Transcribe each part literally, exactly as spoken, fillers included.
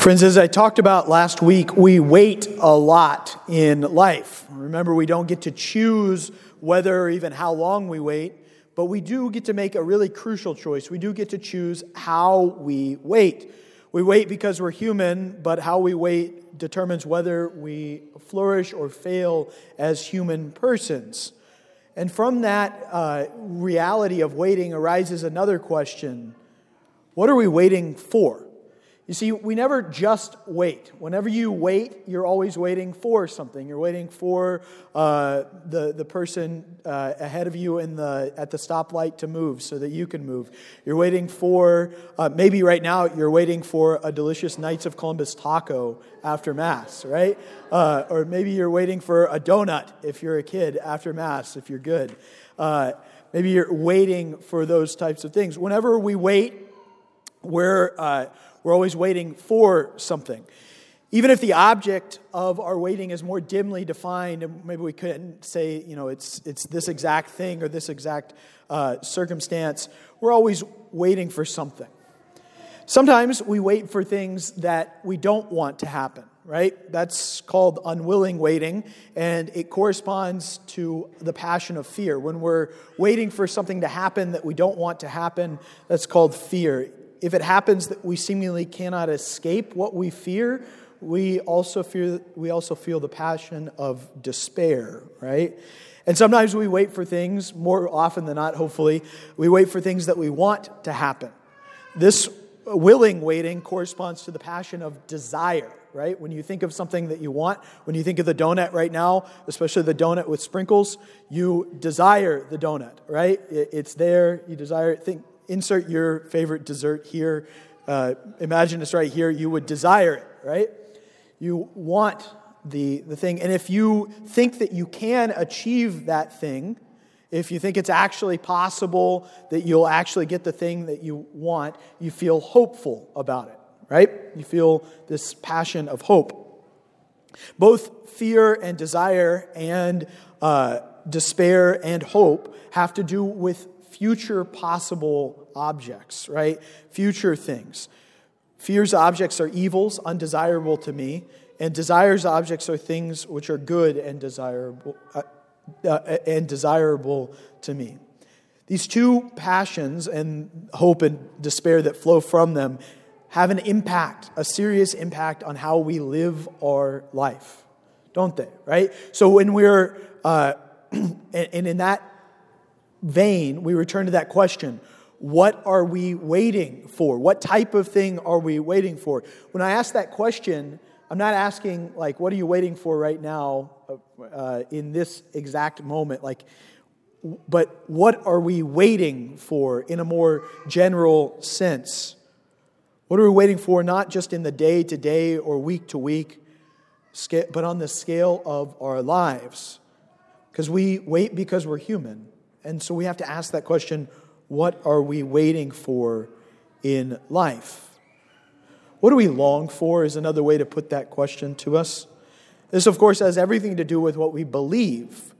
Friends, as I talked about last week, we wait a lot in life. Remember, we don't get to choose whether or even how long we wait, but we do get to make a really crucial choice. We do get to choose how we wait. We wait because we're human, but how we wait determines whether we flourish or fail as human persons. And from that uh, reality of waiting arises another question. What are we waiting for? You see, we never just wait. Whenever you wait, you're always waiting for something. You're waiting for uh, the the person uh, ahead of you in the at the stoplight to move so that you can move. You're waiting for, uh, maybe right now, you're waiting for a delicious Knights of Columbus taco after Mass, right? Uh, or maybe you're waiting for a donut if you're a kid after Mass, if you're good. Uh, maybe you're waiting for those types of things. Whenever we wait, we're... Uh, We're always waiting for something. Even if the object of our waiting is more dimly defined, and maybe we couldn't say, you know, it's it's this exact thing or this exact uh, circumstance, we're always waiting for something. Sometimes we wait for things that we don't want to happen, right? That's called unwilling waiting, and it corresponds to the passion of fear. When we're waiting for something to happen that we don't want to happen, that's called fear. If it happens that we seemingly cannot escape what we fear, we also fear. We also feel the passion of despair, right? And sometimes we wait for things, more often than not, hopefully, we wait for things that we want to happen. This willing waiting corresponds to the passion of desire, right? When you think of something that you want, when you think of the donut right now, especially the donut with sprinkles, you desire the donut, right? It's there, you desire it. Think. Insert your favorite dessert here. Uh, imagine it's right here. You would desire it, right? You want the, the thing. And if you think that you can achieve that thing, if you think it's actually possible that you'll actually get the thing that you want, you feel hopeful about it, right? You feel this passion of hope. Both fear and desire and uh, despair and hope have to do with future possible objects, right? Future things. Fear's objects are evils, undesirable to me, and desire's objects are things which are good and desirable uh, uh, and desirable to me. These two passions and hope and despair that flow from them have an impact, a serious impact on how we live our life, don't they? Right? So when we're uh, and in that vein, we return to that question. What are we waiting for? What type of thing are we waiting for? When I ask that question, I'm not asking, like, what are you waiting for right now uh, in this exact moment? Like, but what are we waiting for in a more general sense? What are we waiting for, not just in the day-to-day or week-to-week, but on the scale of our lives? Because we wait because we're human. And so we have to ask that question, what are we waiting for in life? What do we long for is another way to put that question to us. This, of course, has everything to do with what we believe.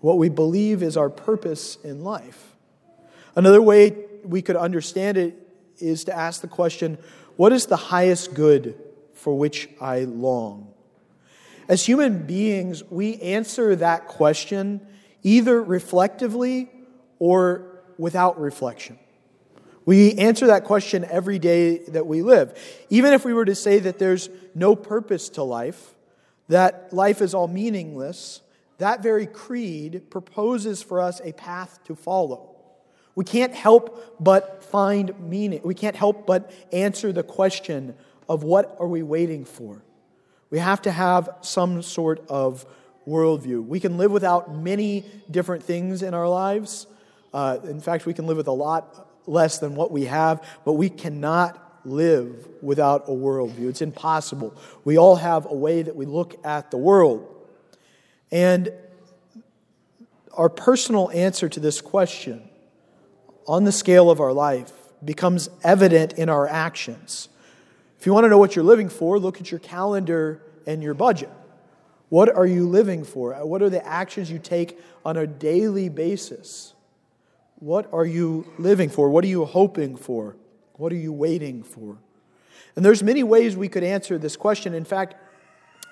What we believe is our purpose in life. Another way we could understand it is to ask the question, what is the highest good for which I long? As human beings, we answer that question either reflectively or without reflection. We answer that question every day that we live. Even if we were to say that there's no purpose to life, that life is all meaningless, that very creed proposes for us a path to follow. We can't help but find meaning. We can't help but answer the question of what are we waiting for? We have to have some sort of worldview. We can live without many different things in our lives. Uh, in fact, we can live with a lot less than what we have, but we cannot live without a worldview. It's impossible. We all have a way that we look at the world. And our personal answer to this question on the scale of our life becomes evident in our actions. If you want to know what you're living for, look at your calendar and your budget. What are you living for? What are the actions you take on a daily basis? What are you living for? What are you hoping for? What are you waiting for? And there's many ways we could answer this question. In fact,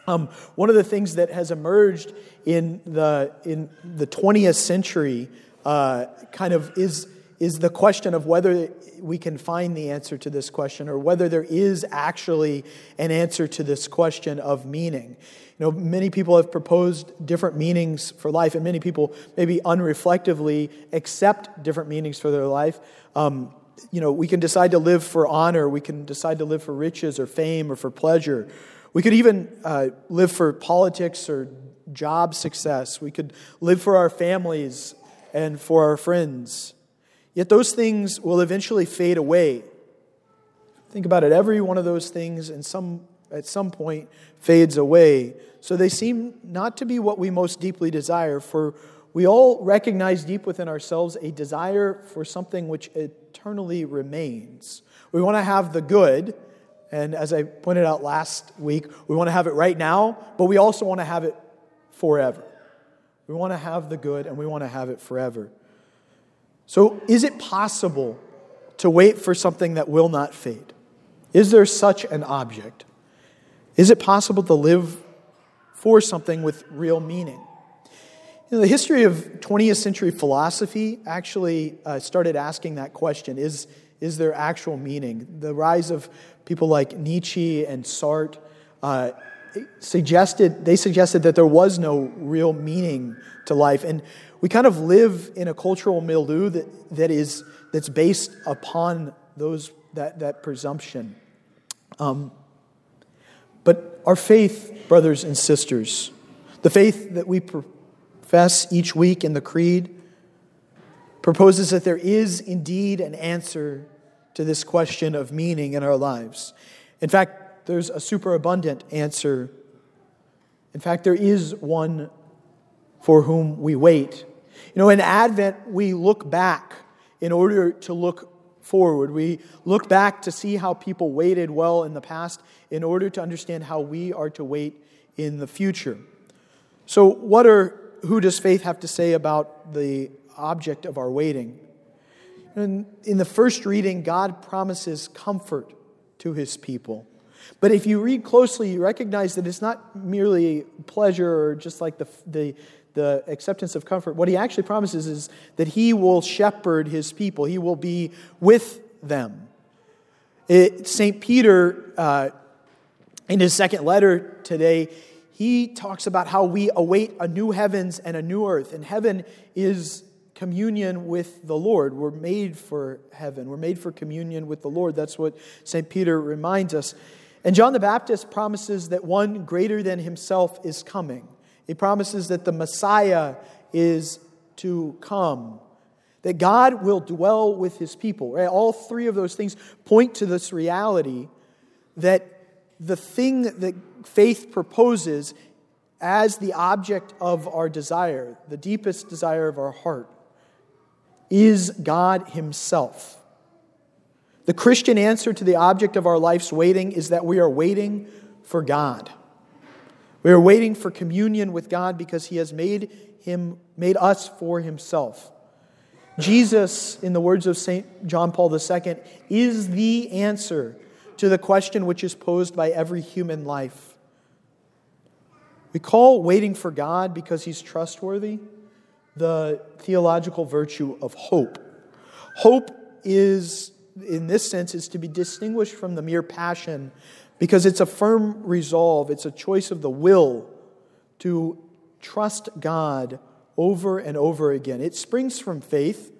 um, one of the things that has emerged in the in the twentieth century uh, kind of is is the question of whether we can find the answer to this question, or whether there is actually an answer to this question of meaning. You know, many people have proposed different meanings for life, and many people maybe unreflectively accept different meanings for their life. Um, you know, we can decide to live for honor, we can decide to live for riches or fame or for pleasure. We could even uh, live for politics or job success. We could live for our families and for our friends. Yet those things will eventually fade away. Think about it. Every one of those things in some, at some point fades away. So they seem not to be what we most deeply desire, for we all recognize deep within ourselves a desire for something which eternally remains. We want to have the good, and as I pointed out last week, we want to have it right now, but we also want to have it forever. We want to have the good, and we want to have it forever. So is it possible to wait for something that will not fade? Is there such an object? Is it possible to live for something with real meaning? You know, the history of twentieth century philosophy actually uh, started asking that question. Is, is there actual meaning? The rise of people like Nietzsche and Sartre uh, suggested, they suggested that there was no real meaning to life. And we kind of live in a cultural milieu that, that is that's based upon those that, that presumption. Um, but our faith, brothers and sisters, the faith that we profess each week in the creed, proposes that there is indeed an answer to this question of meaning in our lives. In fact, there's a superabundant answer. In fact, there is one for whom we wait. You know, in Advent, we look back in order to look forward. We look back to see how people waited well in the past in order to understand how we are to wait in the future. So what are, who does faith have to say about the object of our waiting? In, in the first reading, God promises comfort to his people. But if you read closely, you recognize that it's not merely pleasure or just like the the the acceptance of comfort. What he actually promises is that he will shepherd his people. He will be with them. Saint Peter, uh, in his second letter today, he talks about how we await a new heavens and a new earth. And heaven is communion with the Lord. We're made for heaven. We're made for communion with the Lord. That's what Saint Peter reminds us. And John the Baptist promises that one greater than himself is coming. He promises that the Messiah is to come, that God will dwell with his people. Right? All three of those things point to this reality that the thing that faith proposes as the object of our desire, the deepest desire of our heart, is God himself. The Christian answer to the object of our life's waiting is that we are waiting for God. We are waiting for communion with God because he has made him, made us for himself. Jesus, in the words of Saint John Paul the Second, is the answer to the question which is posed by every human life. We call waiting for God, because he's trustworthy, the theological virtue of hope. Hope is, in this sense, is to be distinguished from the mere passion, because it's a firm resolve, it's a choice of the will to trust God over and over again. It springs from faith,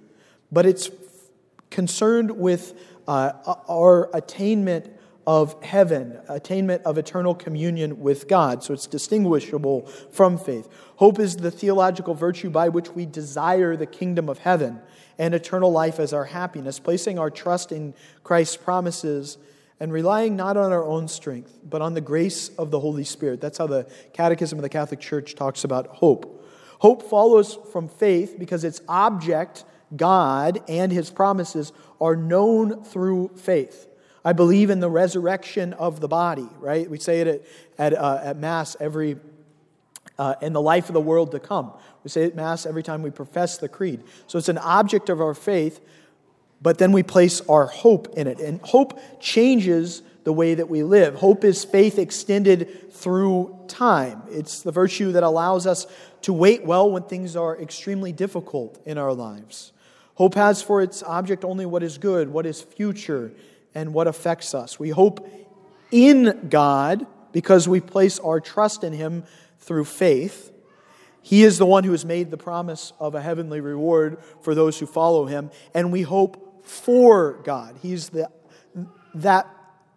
but it's concerned with uh, our attainment of heaven, attainment of eternal communion with God. So it's distinguishable from faith. Hope is the theological virtue by which we desire the kingdom of heaven and eternal life as our happiness, placing our trust in Christ's promises and relying not on our own strength, but on the grace of the Holy Spirit. That's how the Catechism of the Catholic Church talks about hope. Hope follows from faith because its object, God, and his promises are known through faith. I believe in the resurrection of the body, right? We say it at at, uh, at Mass every, uh, in the life of the world to come. We say it at Mass every time we profess the creed. So it's an object of our faith, but then we place our hope in it. And hope changes the way that we live. Hope is faith extended through time. It's the virtue that allows us to wait well when things are extremely difficult in our lives. Hope has for its object only what is good, what is future, and what affects us. We hope in God because we place our trust in Him through faith. He is the one who has made the promise of a heavenly reward for those who follow Him. And we hope for God. He's the that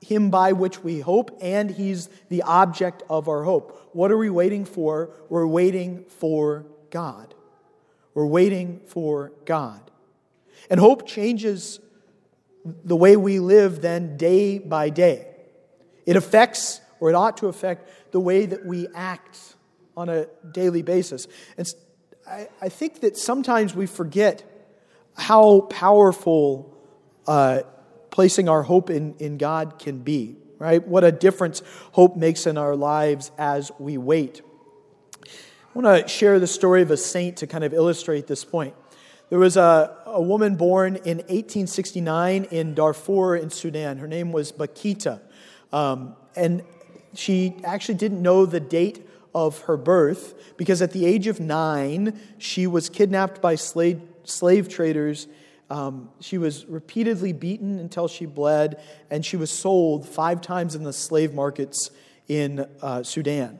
Him by which we hope, and He's the object of our hope. What are we waiting for? We're waiting for God. We're waiting for God. And hope changes the way we live then day by day. It affects, or it ought to affect, the way that we act on a daily basis. And I, I think that sometimes we forget how powerful uh, placing our hope in, in God can be, right? What a difference hope makes in our lives as we wait. I want to share the story of a saint to kind of illustrate this point. There was a, a woman born in eighteen sixty-nine in Darfur in Sudan. Her name was Bakhita. Um, and she actually didn't know the date of her birth because at the age of nine, she was kidnapped by slave, slave traders. Um, she was repeatedly beaten until she bled, and she was sold five times in the slave markets in uh, Sudan.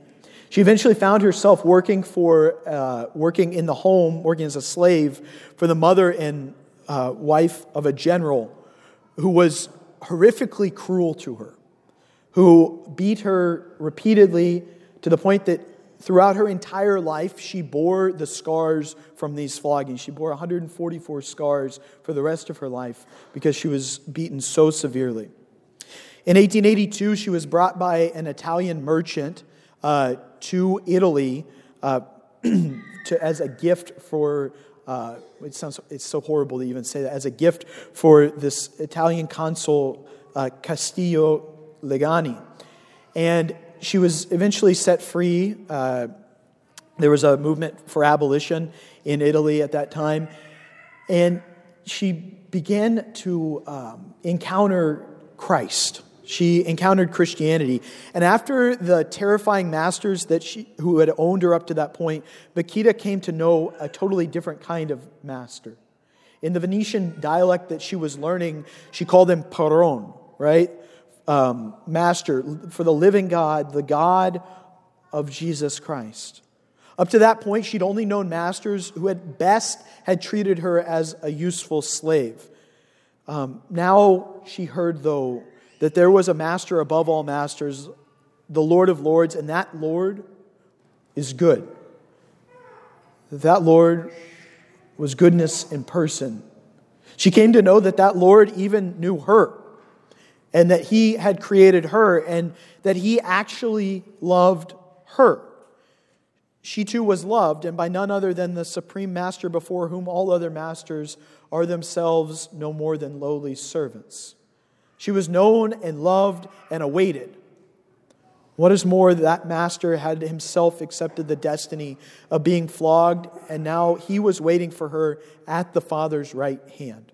She eventually found herself working for, uh, working in the home, working as a slave for the mother and uh, wife of a general who was horrifically cruel to her, who beat her repeatedly to the point that throughout her entire life, she bore the scars from these floggings. She bore one hundred forty-four scars for the rest of her life because she was beaten so severely. In eighteen eighty-two, she was brought by an Italian merchant Uh, to Italy uh, to, as a gift for, uh, it sounds it's so horrible to even say that, as a gift for this Italian consul, uh, Castillo Legani. And she was eventually set free. Uh, there was a movement for abolition in Italy at that time. And she began to um, encounter Christ. She encountered Christianity. And after the terrifying masters that she, who had owned her up to that point, Bakhita came to know a totally different kind of master. In the Venetian dialect that she was learning, she called him Paron, right? Um, master, for the living God, the God of Jesus Christ. Up to that point, she'd only known masters who at best had treated her as a useful slave. Um, now she heard, though, that there was a master above all masters, the Lord of Lords, and that Lord is good. That Lord was goodness in person. She came to know that that Lord even knew her, and that He had created her, and that He actually loved her. She too was loved, and by none other than the Supreme Master before whom all other masters are themselves no more than lowly servants. She was known and loved and awaited. What is more, that master had himself accepted the destiny of being flogged, and now he was waiting for her at the Father's right hand.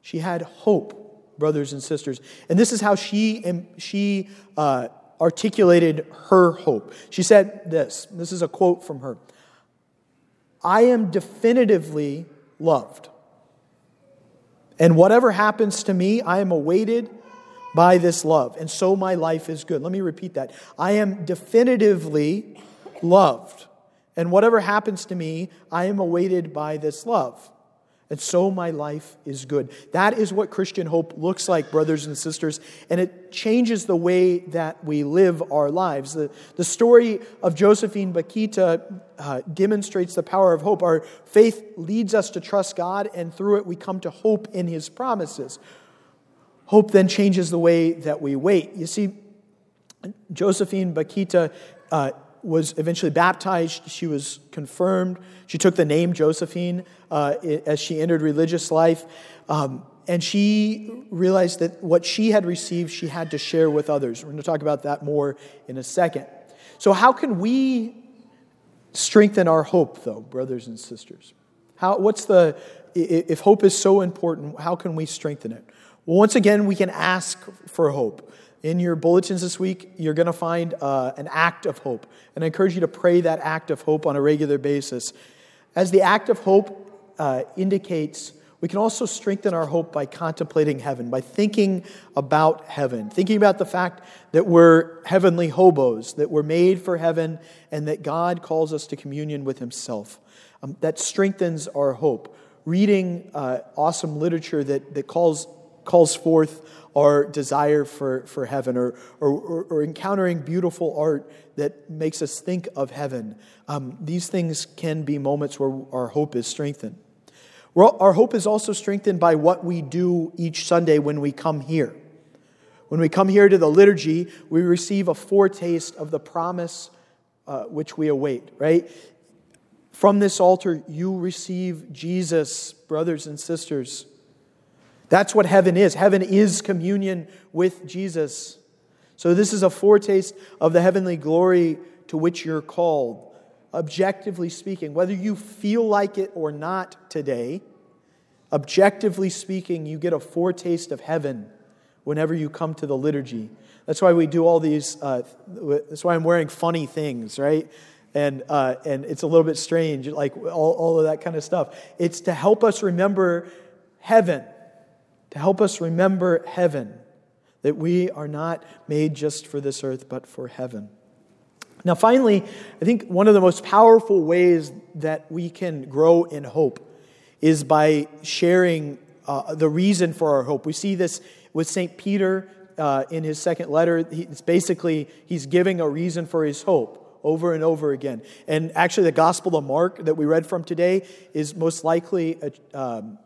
She had hope, brothers and sisters. And this is how she, she uh, articulated her hope. She said this. This is a quote from her. I am definitively loved. And whatever happens to me, I am awaited by this love. And so my life is good. Let me repeat that. I am definitively loved. And whatever happens to me, I am awaited by this love. And so my life is good. That is what Christian hope looks like, brothers and sisters. And it changes the way that we live our lives. The, the story of Josephine Bakhita uh, demonstrates the power of hope. Our faith leads us to trust God, and through it we come to hope in His promises. Hope then changes the way that we wait. You see, Josephine Bakhita uh, was eventually baptized. She was confirmed. She took the name Josephine uh, as she entered religious life. Um, and she realized that what she had received, she had to share with others. We're going to talk about that more in a second. So how can we strengthen our hope, though, brothers and sisters? How? What's the? If hope is so important, how can we strengthen it? Once again, we can ask for hope. In your bulletins this week, you're going to find uh, an act of hope. And I encourage you to pray that act of hope on a regular basis. As the act of hope uh, indicates, we can also strengthen our hope by contemplating heaven, by thinking about heaven, thinking about the fact that we're heavenly hobos, that we're made for heaven, and that God calls us to communion with himself. Um, that strengthens our hope. Reading uh, awesome literature that, that calls calls forth our desire for, for heaven, or, or or encountering beautiful art that makes us think of heaven. Um, these things can be moments where our hope is strengthened. Well, our hope is also strengthened by what we do each Sunday when we come here. When we come here to the liturgy, we receive a foretaste of the promise uh, which we await, right? From this altar, you receive Jesus, brothers and sisters. That's what heaven is. Heaven is communion with Jesus. So this is a foretaste of the heavenly glory to which you're called. Objectively speaking, whether you feel like it or not today, objectively speaking, you get a foretaste of heaven whenever you come to the liturgy. That's why we do all these, uh, that's why I'm wearing funny things, right? And uh, and it's a little bit strange, like all, all of that kind of stuff. It's to help us remember heaven, to help us remember heaven, that we are not made just for this earth, but for heaven. Now, finally, I think one of the most powerful ways that we can grow in hope is by sharing uh, the reason for our hope. We see this with Saint Peter uh, in his second letter. He, it's basically, he's giving a reason for his hope over and over again. And actually, the Gospel of Mark that we read from today is most likely a, um,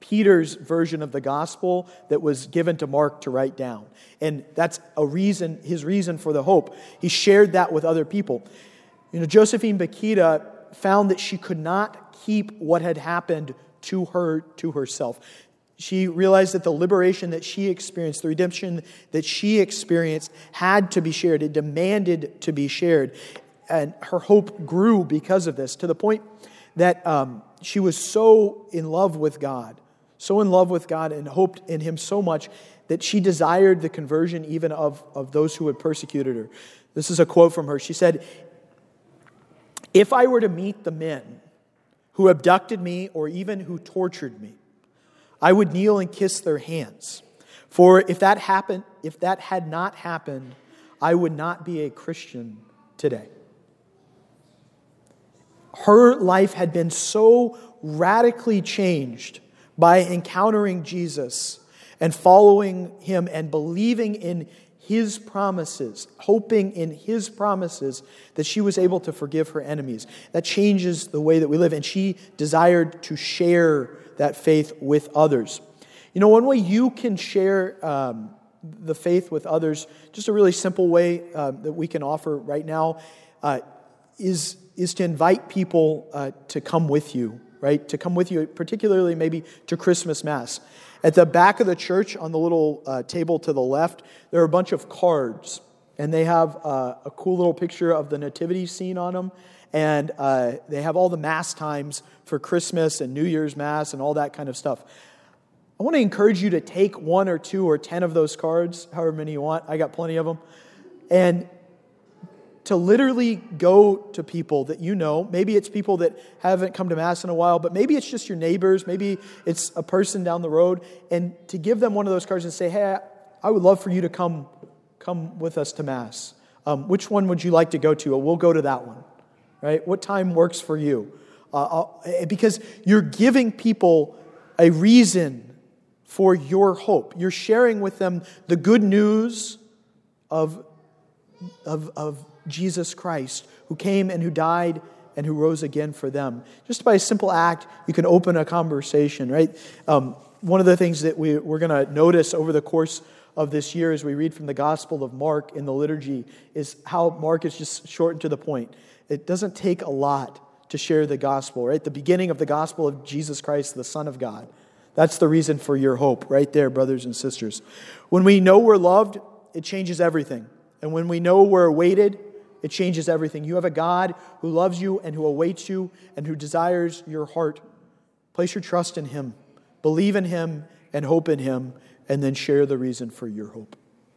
Peter's version of the gospel that was given to Mark to write down. And that's a reason, his reason for the hope. He shared that with other people. You know, Josephine Bakhita found that she could not keep what had happened to her to herself. She realized that the liberation that she experienced, the redemption that she experienced, had to be shared. It demanded to be shared. And her hope grew because of this, to the point that um, she was so in love with God. So in love with God and hoped in him so much that she desired the conversion even of, of those who had persecuted her. This is a quote from her. She said, "If I were to meet the men who abducted me or even who tortured me, I would kneel and kiss their hands. For if that happened, if that had not happened, I would not be a Christian today." Her life had been so radically changed by encountering Jesus and following him and believing in his promises, hoping in his promises, that she was able to forgive her enemies. That changes the way that we live, and she desired to share that faith with others. You know, one way you can share um, the faith with others, just a really simple way uh, that we can offer right now, uh, is, is to invite people uh, to come with you. Right, to come with you, particularly maybe to Christmas Mass. At the back of the church, on the little uh, table to the left, there are a bunch of cards, and they have uh, a cool little picture of the nativity scene on them, and uh, they have all the Mass times for Christmas and New Year's Mass and all that kind of stuff. I want to encourage you to take one or two or ten of those cards, however many you want. I got plenty of them. And to literally go to people that you know. Maybe it's people that haven't come to Mass in a while, but maybe it's just your neighbors. Maybe it's a person down the road. And to give them one of those cards and say, "Hey, I would love for you to come come with us to Mass. Um, which one would you like to go to? We'll go to that one." Right? What time works for you? Uh, because you're giving people a reason for your hope. You're sharing with them the good news of of of Jesus Christ, who came and who died and who rose again for them. Just by a simple act, you can open a conversation, right? Um, one of the things that we, we're going to notice over the course of this year as we read from the Gospel of Mark in the liturgy is how Mark is just short and to the point. It doesn't take a lot to share the gospel, right? The beginning of the gospel of Jesus Christ, the Son of God. That's the reason for your hope right there, brothers and sisters. When we know we're loved, it changes everything. And when we know we're awaited, it changes everything. You have a God who loves you and who awaits you and who desires your heart. Place your trust in him. Believe in him and hope in him. and then share the reason for your hope.